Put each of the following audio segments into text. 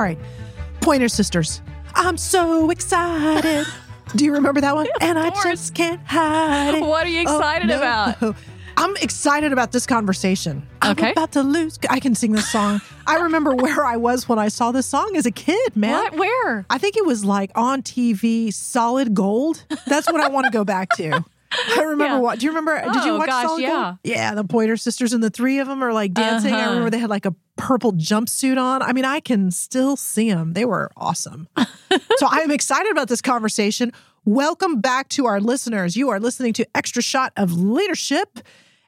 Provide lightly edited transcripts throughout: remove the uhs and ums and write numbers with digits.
All right. Pointer Sisters. I'm so excited. Do you remember that one? And I just can't hide it. What are you excited about? I'm excited about this conversation. Okay. I'm about to lose. I can sing this song. I remember where I was when I saw this song as a kid, man. What? Where? I think it was like on TV, Solid Gold. That's what I want to go back to. I remember what. Do you remember? Oh, did you watch Solid Gold? Yeah, the Pointer Sisters and the three of them are like dancing. I remember they had like a purple jumpsuit on. I mean, I can still see them. They were awesome. So I'm excited about this conversation. Welcome back to our listeners. You are listening to Extra Shot of Leadership.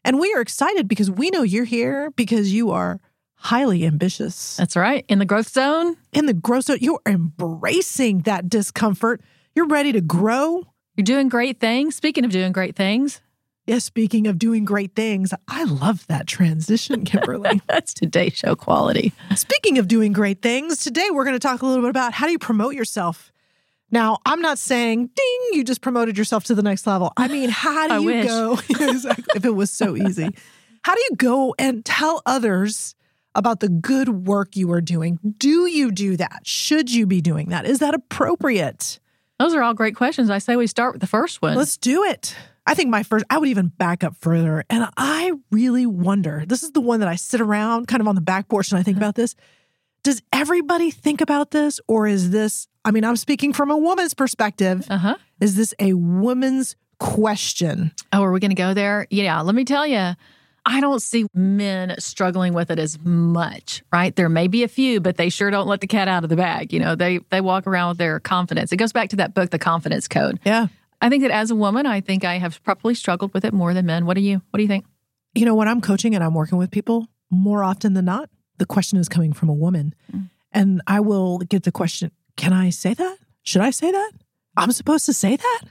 And we are excited because we know you're here because you are highly ambitious. That's right. In the growth zone. In the growth zone. You're embracing that discomfort. You're ready to grow. You're doing great things. Speaking of doing great things. Yes, yeah, speaking of doing great things. I love that transition, Kimberly. That's today's show quality. Speaking of doing great things, today we're going to talk a little bit about how do you promote yourself. Now, I'm not saying, ding, you just promoted yourself to the next level. I mean, how do you go? If it was so easy. How do you go and tell others about the good work you are doing? Do you do that? Should you be doing that? Is that appropriate? Those are all great questions. I say we start with the first one. Let's do it. I think I would even back up further. And I really wonder, this is the one that I sit around kind of on the back porch and I think about this. Does everybody think about this or is this, I'm speaking from a woman's perspective. Uh-huh. Is this a woman's question? Oh, are we going to go there? Yeah, let me tell you, I don't see men struggling with it as much, right? There may be a few, but they sure don't let the cat out of the bag. You know, they walk around with their confidence. It goes back to that book, The Confidence Code. Yeah. I think that as a woman, I think I have probably struggled with it more than men. What do you think? You know, when I'm coaching and I'm working with people, more often than not, the question is coming from a woman. Mm. And I will get the question, can I say that? Should I say that? I'm supposed to say that?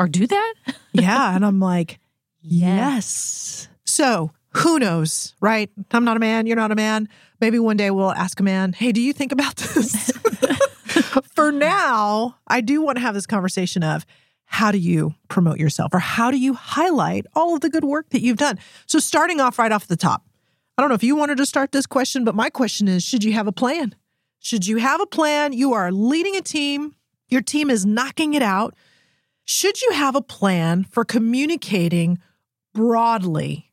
Or do that? Yeah. And I'm like, yes. So who knows, right? I'm not a man. You're not a man. Maybe one day we'll ask a man, hey, do you think about this? For now, I do want to have this conversation of how do you promote yourself or how do you highlight all of the good work that you've done? So starting off right off the top, I don't know if you wanted to start this question, but my question is, should you have a plan? Should you have a plan? You are leading a team. Your team is knocking it out. Should you have a plan for communicating broadly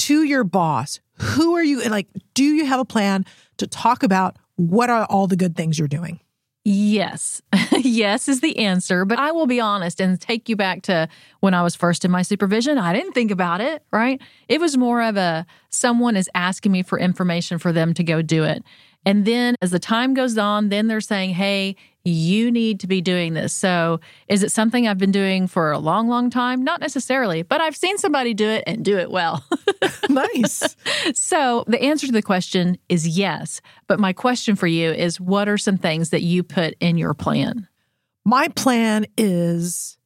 to your boss? Who are you? Like, do you have a plan to talk about what are all the good things you're doing? Yes. Yes is the answer. But I will be honest and take you back to when I was first in my supervision. I didn't think about it, right? It was more of someone is asking me for information for them to go do it. And then as the time goes on, then they're saying, hey, you need to be doing this. So is it something I've been doing for a long, long time? Not necessarily, but I've seen somebody do it and do it well. Nice. So the answer to the question is yes. But my question for you is, what are some things that you put in your plan? My plan is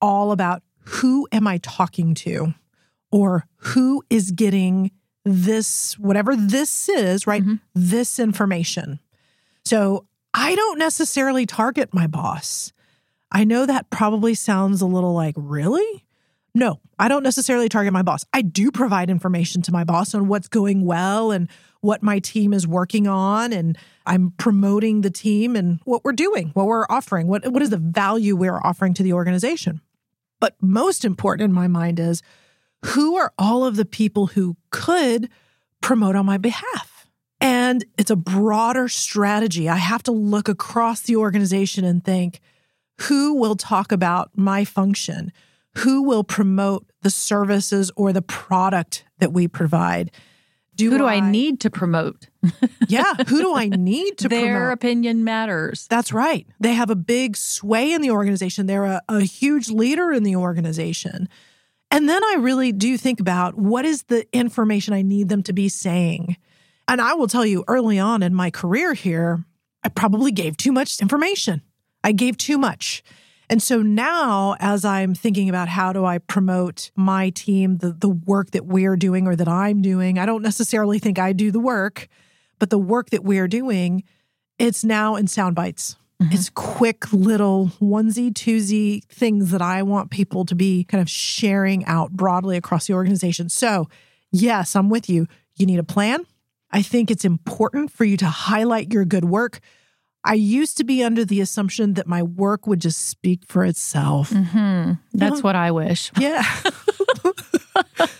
all about who am I talking to or who is getting this, whatever this is, right? Mm-hmm. This information. So I don't necessarily target my boss. I know that probably sounds a little like, really? No, I don't necessarily target my boss. I do provide information to my boss on what's going well and what my team is working on. And I'm promoting the team and what we're doing, what we're offering, what is the value we're offering to the organization. But most important in my mind is, who are all of the people who could promote on my behalf? And it's a broader strategy. I have to look across the organization and think, who will talk about my function? Who will promote the services or the product that we provide? Who do I need to promote? Yeah, who do I need to promote? Their opinion matters. That's right. They have a big sway in the organization. They're a huge leader in the organization. And then I really do think about what is the information I need them to be saying. And I will tell you, early on in my career here, I probably gave too much information. I gave too much. And so now as I'm thinking about how do I promote my team, the work that we're doing or that I'm doing, I don't necessarily think I do the work, but the work that we're doing, it's now in sound bites. Mm-hmm. It's quick little onesie, twosie things that I want people to be kind of sharing out broadly across the organization. So yes, I'm with you. You need a plan. I think it's important for you to highlight your good work. I used to be under the assumption that my work would just speak for itself. Mm-hmm. That's what I wish. Yeah.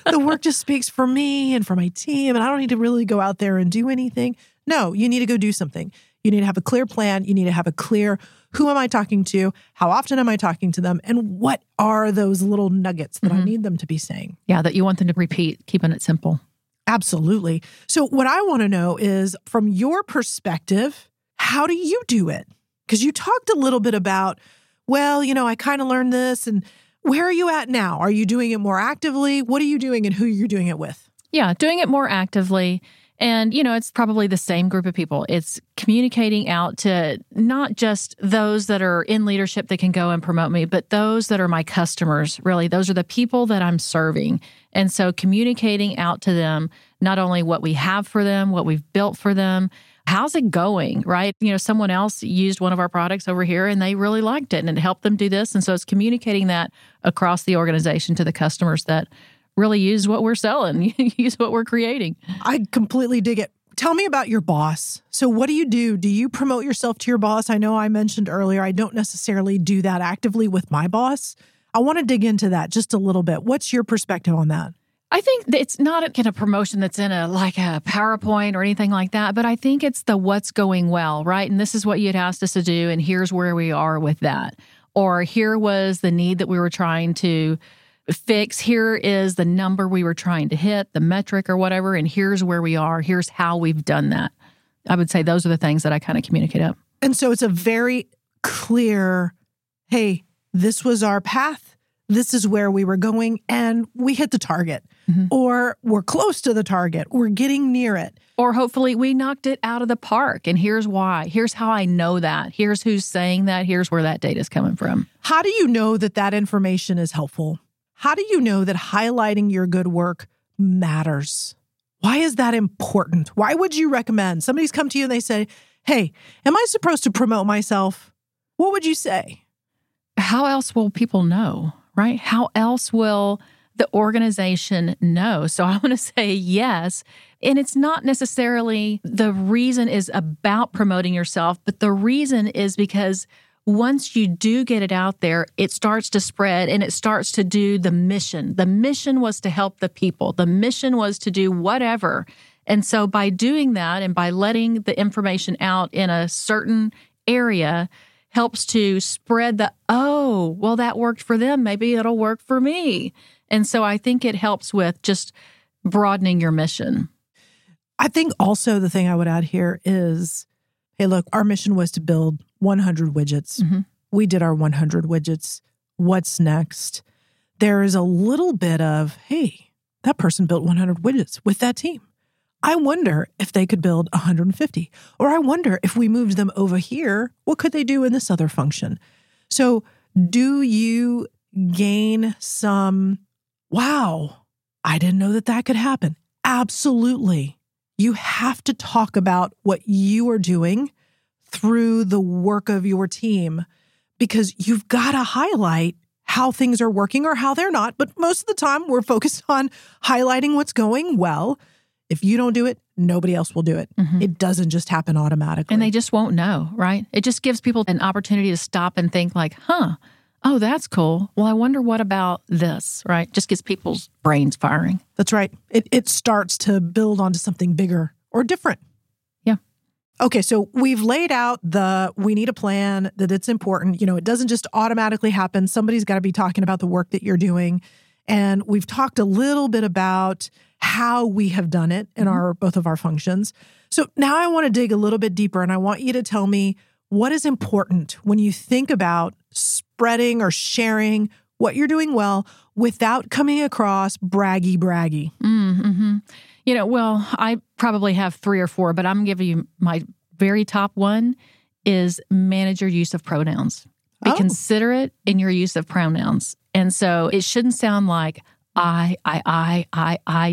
The work just speaks for me and for my team, and I don't need to really go out there and do anything. No, you need to go do something. You need to have a clear plan. You need to have a clear, who am I talking to? How often am I talking to them? And what are those little nuggets that mm-hmm. I need them to be saying? Yeah, that you want them to repeat, keeping it simple. Absolutely. So what I want to know is, from your perspective, how do you do it? Because you talked a little bit about, well, you know, I kind of learned this, and where are you at now? Are you doing it more actively? What are you doing and who you're doing it with? Yeah, doing it more actively. And, you know, it's probably the same group of people. It's communicating out to not just those that are in leadership that can go and promote me, but those that are my customers, really. Those are the people that I'm serving. And so communicating out to them, not only what we have for them, what we've built for them, how's it going, right? You know, someone else used one of our products over here and they really liked it and it helped them do this. And so it's communicating that across the organization to the customers that really use what we're selling, use what we're creating. I completely dig it. Tell me about your boss. So what do you do? Do you promote yourself to your boss? I know I mentioned earlier, I don't necessarily do that actively with my boss. I want to dig into that just a little bit. What's your perspective on that? I think it's not a kind of promotion that's in a like a PowerPoint or anything like that, but I think it's the what's going well, right? And this is what you had asked us to do, and here's where we are with that. Or here was the need that we were trying to fix. Here is the number we were trying to hit, the metric or whatever, and here's where we are. Here's how we've done that. I would say those are the things that I kind of communicate up. And so it's a very clear, hey, this was our path. This is where we were going, and we hit the target. Mm-hmm. Or we're close to the target. We're getting near it. Or hopefully we knocked it out of the park, and here's why. Here's how I know that. Here's who's saying that. Here's where that data is coming from. How do you know that that information is helpful? How do you know that highlighting your good work matters? Why is that important? Why would you recommend? Somebody's come to you and they say, hey, am I supposed to promote myself? What would you say? How else will people know, right? How else will the organization know? So I want to say yes. And it's not necessarily the reason is about promoting yourself, but the reason is because once you do get it out there, it starts to spread and it starts to do the mission. The mission was to help the people. The mission was to do whatever. And so by doing that and by letting the information out in a certain area helps to spread the, oh, well, that worked for them. Maybe it'll work for me. And so I think it helps with just broadening your mission. I think also the thing I would add here is, hey, look, our mission was to build 100 widgets. Mm-hmm. We did our 100 widgets. What's next? There is a little bit of, hey, that person built 100 widgets with that team. I wonder if they could build 150. Or I wonder if we moved them over here, what could they do in this other function? So do you gain some... wow, I didn't know that that could happen. Absolutely. You have to talk about what you are doing through the work of your team, because you've got to highlight how things are working or how they're not. But most of the time, we're focused on highlighting what's going well. If you don't do it, nobody else will do it. Mm-hmm. It doesn't just happen automatically. And they just won't know, right? It just gives people an opportunity to stop and think like, huh, oh, that's cool. Well, I wonder what about this, right? Just gets people's brains firing. That's right. It starts to build onto something bigger or different. Yeah. Okay, so we've laid out the we need a plan, that it's important. You know, it doesn't just automatically happen. Somebody's got to be talking about the work that you're doing. And we've talked a little bit about how we have done it in mm-hmm. our both of our functions. So now I want to dig a little bit deeper, and I want you to tell me what is important when you think about spreading or sharing what you're doing well without coming across braggy. Mm-hmm. You know, well, I probably have 3 or 4, but I'm giving you my very top one is manage your use of pronouns. Be considerate in your use of pronouns. And so it shouldn't sound like I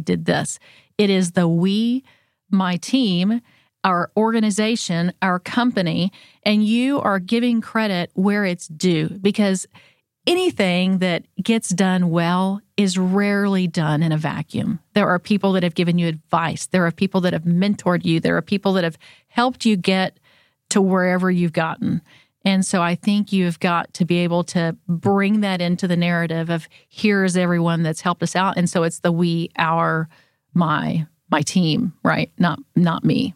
did this. It is the we, my team, our organization, our company, and you are giving credit where it's due, because anything that gets done well is rarely done in a vacuum. There are people that have given you advice. There are people that have mentored you. There are people that have helped you get to wherever you've gotten. And so I think you've got to be able to bring that into the narrative of here's everyone that's helped us out. And so it's the we, our, my team, right? Not me.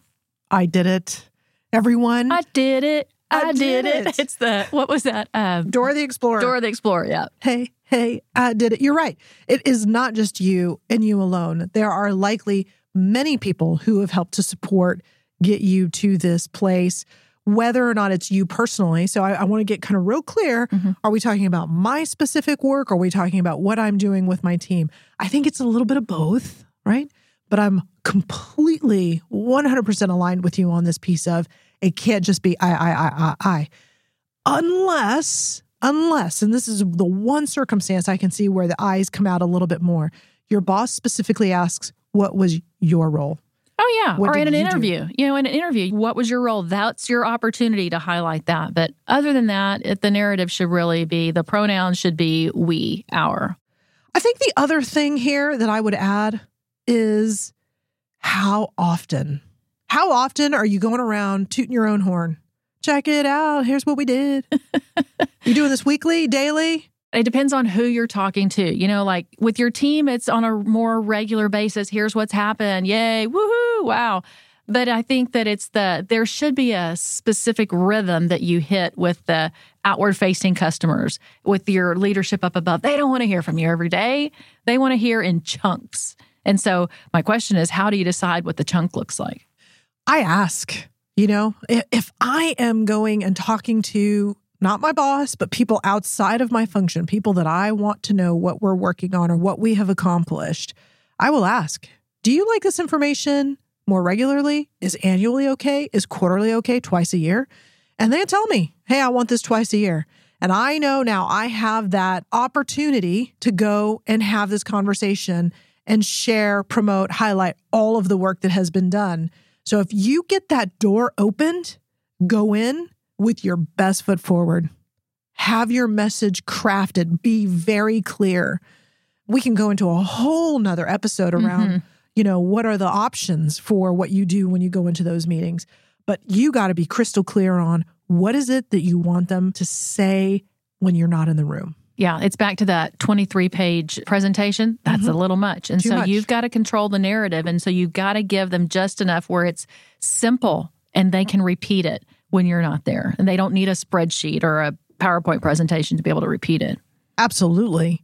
I did it. Everyone. I did it. I did it. It's the, what was that? Dora the Explorer. Dora the Explorer, yeah. Hey, I did it. You're right. It is not just you and you alone. There are likely many people who have helped to support, get you to this place, whether or not it's you personally. So I want to get kind of real clear. Mm-hmm. Are we talking about my specific work? Or are we talking about what I'm doing with my team? I think it's a little bit of both, right? But I'm completely 100% aligned with you on this piece of, it can't just be I. Unless, and this is the one circumstance I can see where the I's come out a little bit more, your boss specifically asks, what was your role? Oh, yeah. Or in an interview. What was your role? That's your opportunity to highlight that. But other than that, the narrative should really be, the pronoun should be we, our. I think the other thing here that I would add is how often. How often are you going around tooting your own horn? Check it out. Here's what we did. You doing this weekly, daily? It depends on who you're talking to. Like with your team, it's on a more regular basis. Here's what's happened. Yay. Woohoo. Wow. But I think that there should be a specific rhythm that you hit with the outward-facing customers, with your leadership up above. They don't want to hear from you every day. They want to hear in chunks. And so my question is, how do you decide what the chunk looks like? I ask, if I am going and talking to not my boss, but people outside of my function, people that I want to know what we're working on or what we have accomplished, I will ask, do you like this information more regularly? Is annually okay? Is quarterly okay? Twice a year? And they tell me, hey, I want this twice a year. And I know now I have that opportunity to go and have this conversation and share, promote, highlight all of the work that has been done. So if you get that door opened, go in with your best foot forward. Have your message crafted. Be very clear. We can go into a whole nother episode around, what are the options for what you do when you go into those meetings. But you got to be crystal clear on what is it that you want them to say when you're not in the room. Yeah, it's back to that 23-page presentation. That's a little much. And so you've got to control the narrative. And so you've got to give them just enough where it's simple and they can repeat it when you're not there. And they don't need a spreadsheet or a PowerPoint presentation to be able to repeat it. Absolutely.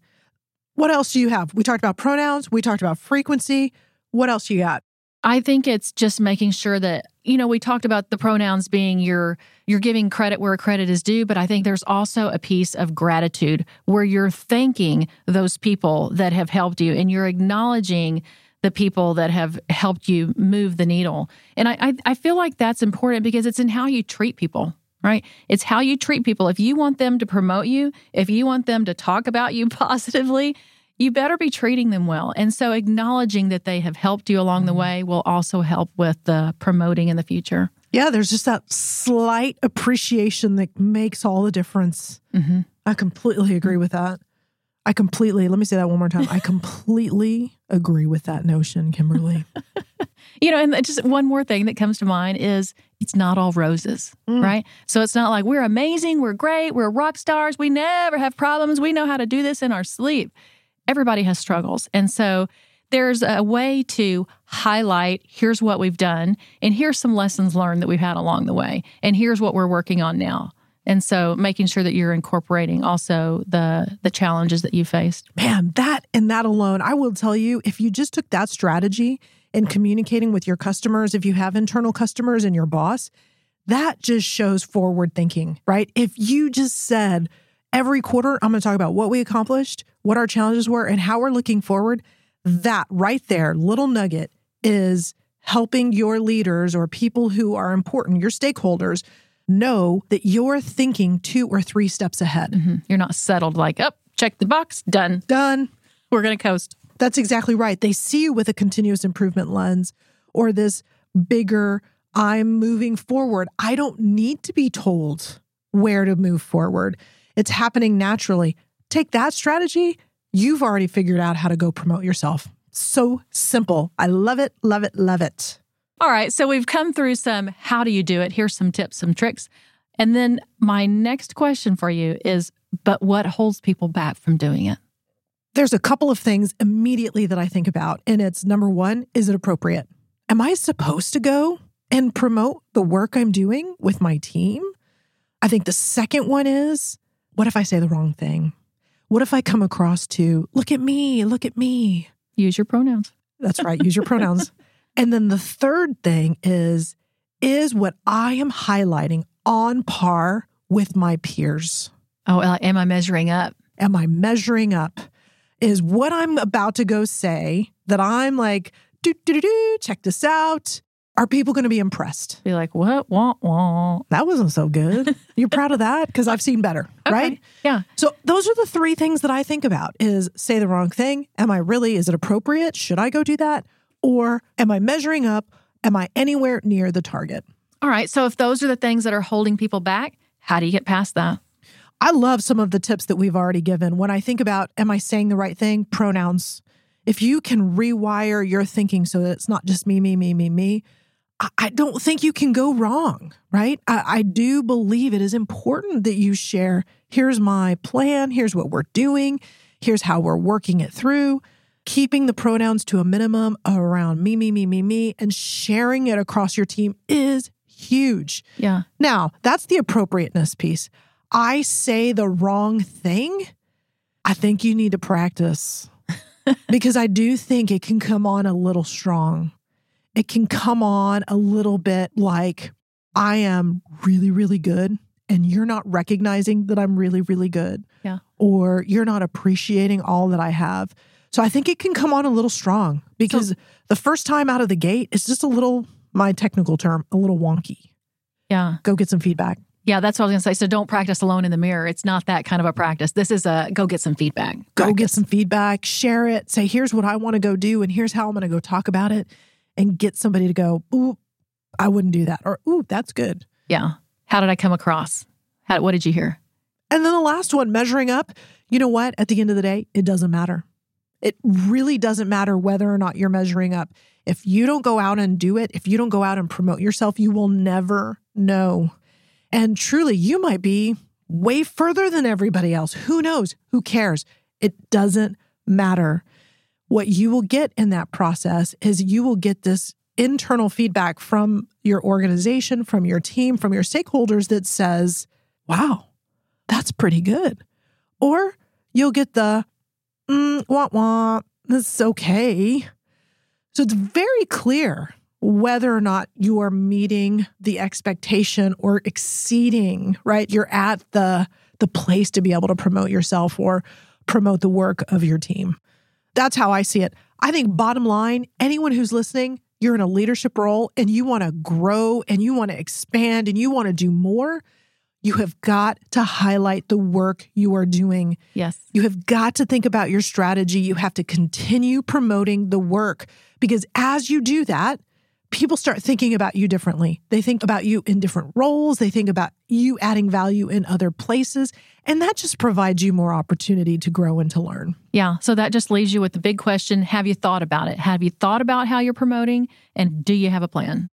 What else do you have? We talked about pronouns. We talked about frequency. What else you got? I think it's just making sure that, we talked about the pronouns being you're giving credit where credit is due, but I think there's also a piece of gratitude where you're thanking those people that have helped you and you're acknowledging the people that have helped you move the needle. And I feel like that's important because it's in how you treat people, right? It's how you treat people. If you want them to promote you, if you want them to talk about you positively, you better be treating them well. And so acknowledging that they have helped you along the way will also help with the promoting in the future. Yeah, there's just that slight appreciation that makes all the difference. Mm-hmm. I completely agree with that. Let me say that one more time. I completely agree with that notion, Kimberly. And just one more thing that comes to mind is it's not all roses, right? So it's not like we're amazing, we're great, we're rock stars, we never have problems, we know how to do this in our sleep. Everybody has struggles. And so there's a way to highlight, here's what we've done, and here's some lessons learned that we've had along the way, and here's what we're working on now. And so making sure that you're incorporating also the challenges that you faced. Man, that alone, I will tell you, if you just took that strategy in communicating with your customers, if you have internal customers and your boss, that just shows forward thinking, right? If you just said, every quarter, I'm going to talk about what we accomplished, what our challenges were, and how we're looking forward. That right there, little nugget, is helping your leaders or people who are important, your stakeholders, know that you're thinking 2 or 3 steps ahead. Mm-hmm. You're not settled like, oh, check the box, done. Done. We're going to coast. That's exactly right. They see you with a continuous improvement lens or this bigger, I'm moving forward. I don't need to be told where to move forward. It's happening naturally. Take that strategy. You've already figured out how to go promote yourself. So simple. I love it, love it, love it. All right, so we've come through some how do you do it. Here's some tips, some tricks. And then my next question for you is, but what holds people back from doing it? There's a couple of things immediately that I think about. And it's number one, is it appropriate? Am I supposed to go and promote the work I'm doing with my team? I think the second one is, what if I say the wrong thing? What if I come across to, look at me, look at me? Use your pronouns. That's right, use your pronouns. And then the third thing is what I am highlighting on par with my peers? Oh, am I measuring up? Am I measuring up? Is what I'm about to go say that I'm like, do, check this out. Are people going to be impressed? Be like, what, wah. That wasn't so good. You're proud of that? Because I've seen better, okay, right? Yeah. So those are the three things that I think about is say the wrong thing. Am I really, is it appropriate? Should I go do that? Or am I measuring up? Am I anywhere near the target? All right. So if those are the things that are holding people back, how do you get past that? I love some of the tips that we've already given. When I think about, am I saying the right thing? Pronouns. If you can rewire your thinking so that it's not just me, I don't think you can go wrong, right? I do believe it is important that you share, here's my plan, here's what we're doing, here's how we're working it through, keeping the pronouns to a minimum around me, and sharing it across your team is huge. Yeah. Now, that's the appropriateness piece. I say the wrong thing, I think you need to practice because I do think it can come on a little strong. It can come on a little bit like, I am really, really good, and you're not recognizing that I'm really, really good. Yeah. Or you're not appreciating all that I have. So I think it can come on a little strong because the first time out of the gate, it's just a little, my technical term, a little wonky. Yeah. Go get some feedback. Yeah, that's what I was going to say. So don't practice alone in the mirror. It's not that kind of a practice. This is a go get some feedback. Practice. Go get some feedback, share it, say, here's what I want to go do, and here's how I'm going to go talk about it. And get somebody to go, ooh, I wouldn't do that. Or, ooh, that's good. Yeah. How did I come across? What did you hear? And then the last one, measuring up. You know what? At the end of the day, it doesn't matter. It really doesn't matter whether or not you're measuring up. If you don't go out and do it, if you don't go out and promote yourself, you will never know. And truly, you might be way further than everybody else. Who knows? Who cares? It doesn't matter. What you will get in that process is you will get this internal feedback from your organization, from your team, from your stakeholders that says, wow, that's pretty good. Or you'll get the, wah, that's okay. So it's very clear whether or not you are meeting the expectation or exceeding, right? You're at the place to be able to promote yourself or promote the work of your team. That's how I see it. I think bottom line, anyone who's listening, you're in a leadership role and you want to grow and you want to expand and you want to do more. You have got to highlight the work you are doing. Yes. You have got to think about your strategy. You have to continue promoting the work because as you do that, people start thinking about you differently. They think about you in different roles. They think about you adding value in other places. And that just provides you more opportunity to grow and to learn. Yeah. So that just leaves you with the big question. Have you thought about it? Have you thought about how you're promoting? And do you have a plan?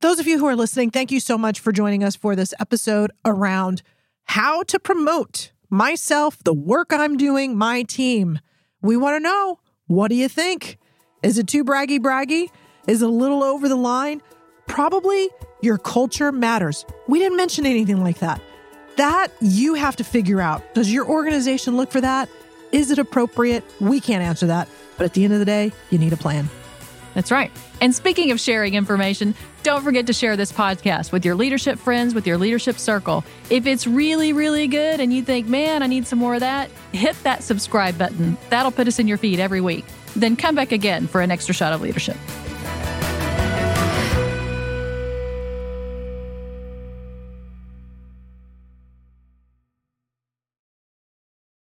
Those of you who are listening, thank you so much for joining us for this episode around how to promote myself, the work I'm doing, my team. We want to know, what do you think? Is it too braggy? Is a little over the line? Probably your culture matters. We didn't mention anything like that. That you have to figure out. Does your organization look for that? Is it appropriate? We can't answer that. But at the end of the day, you need a plan. That's right. And speaking of sharing information, don't forget to share this podcast with your leadership friends, with your leadership circle. If it's really, really good and you think, man, I need some more of that, hit that subscribe button. That'll put us in your feed every week. Then come back again for an extra shot of leadership.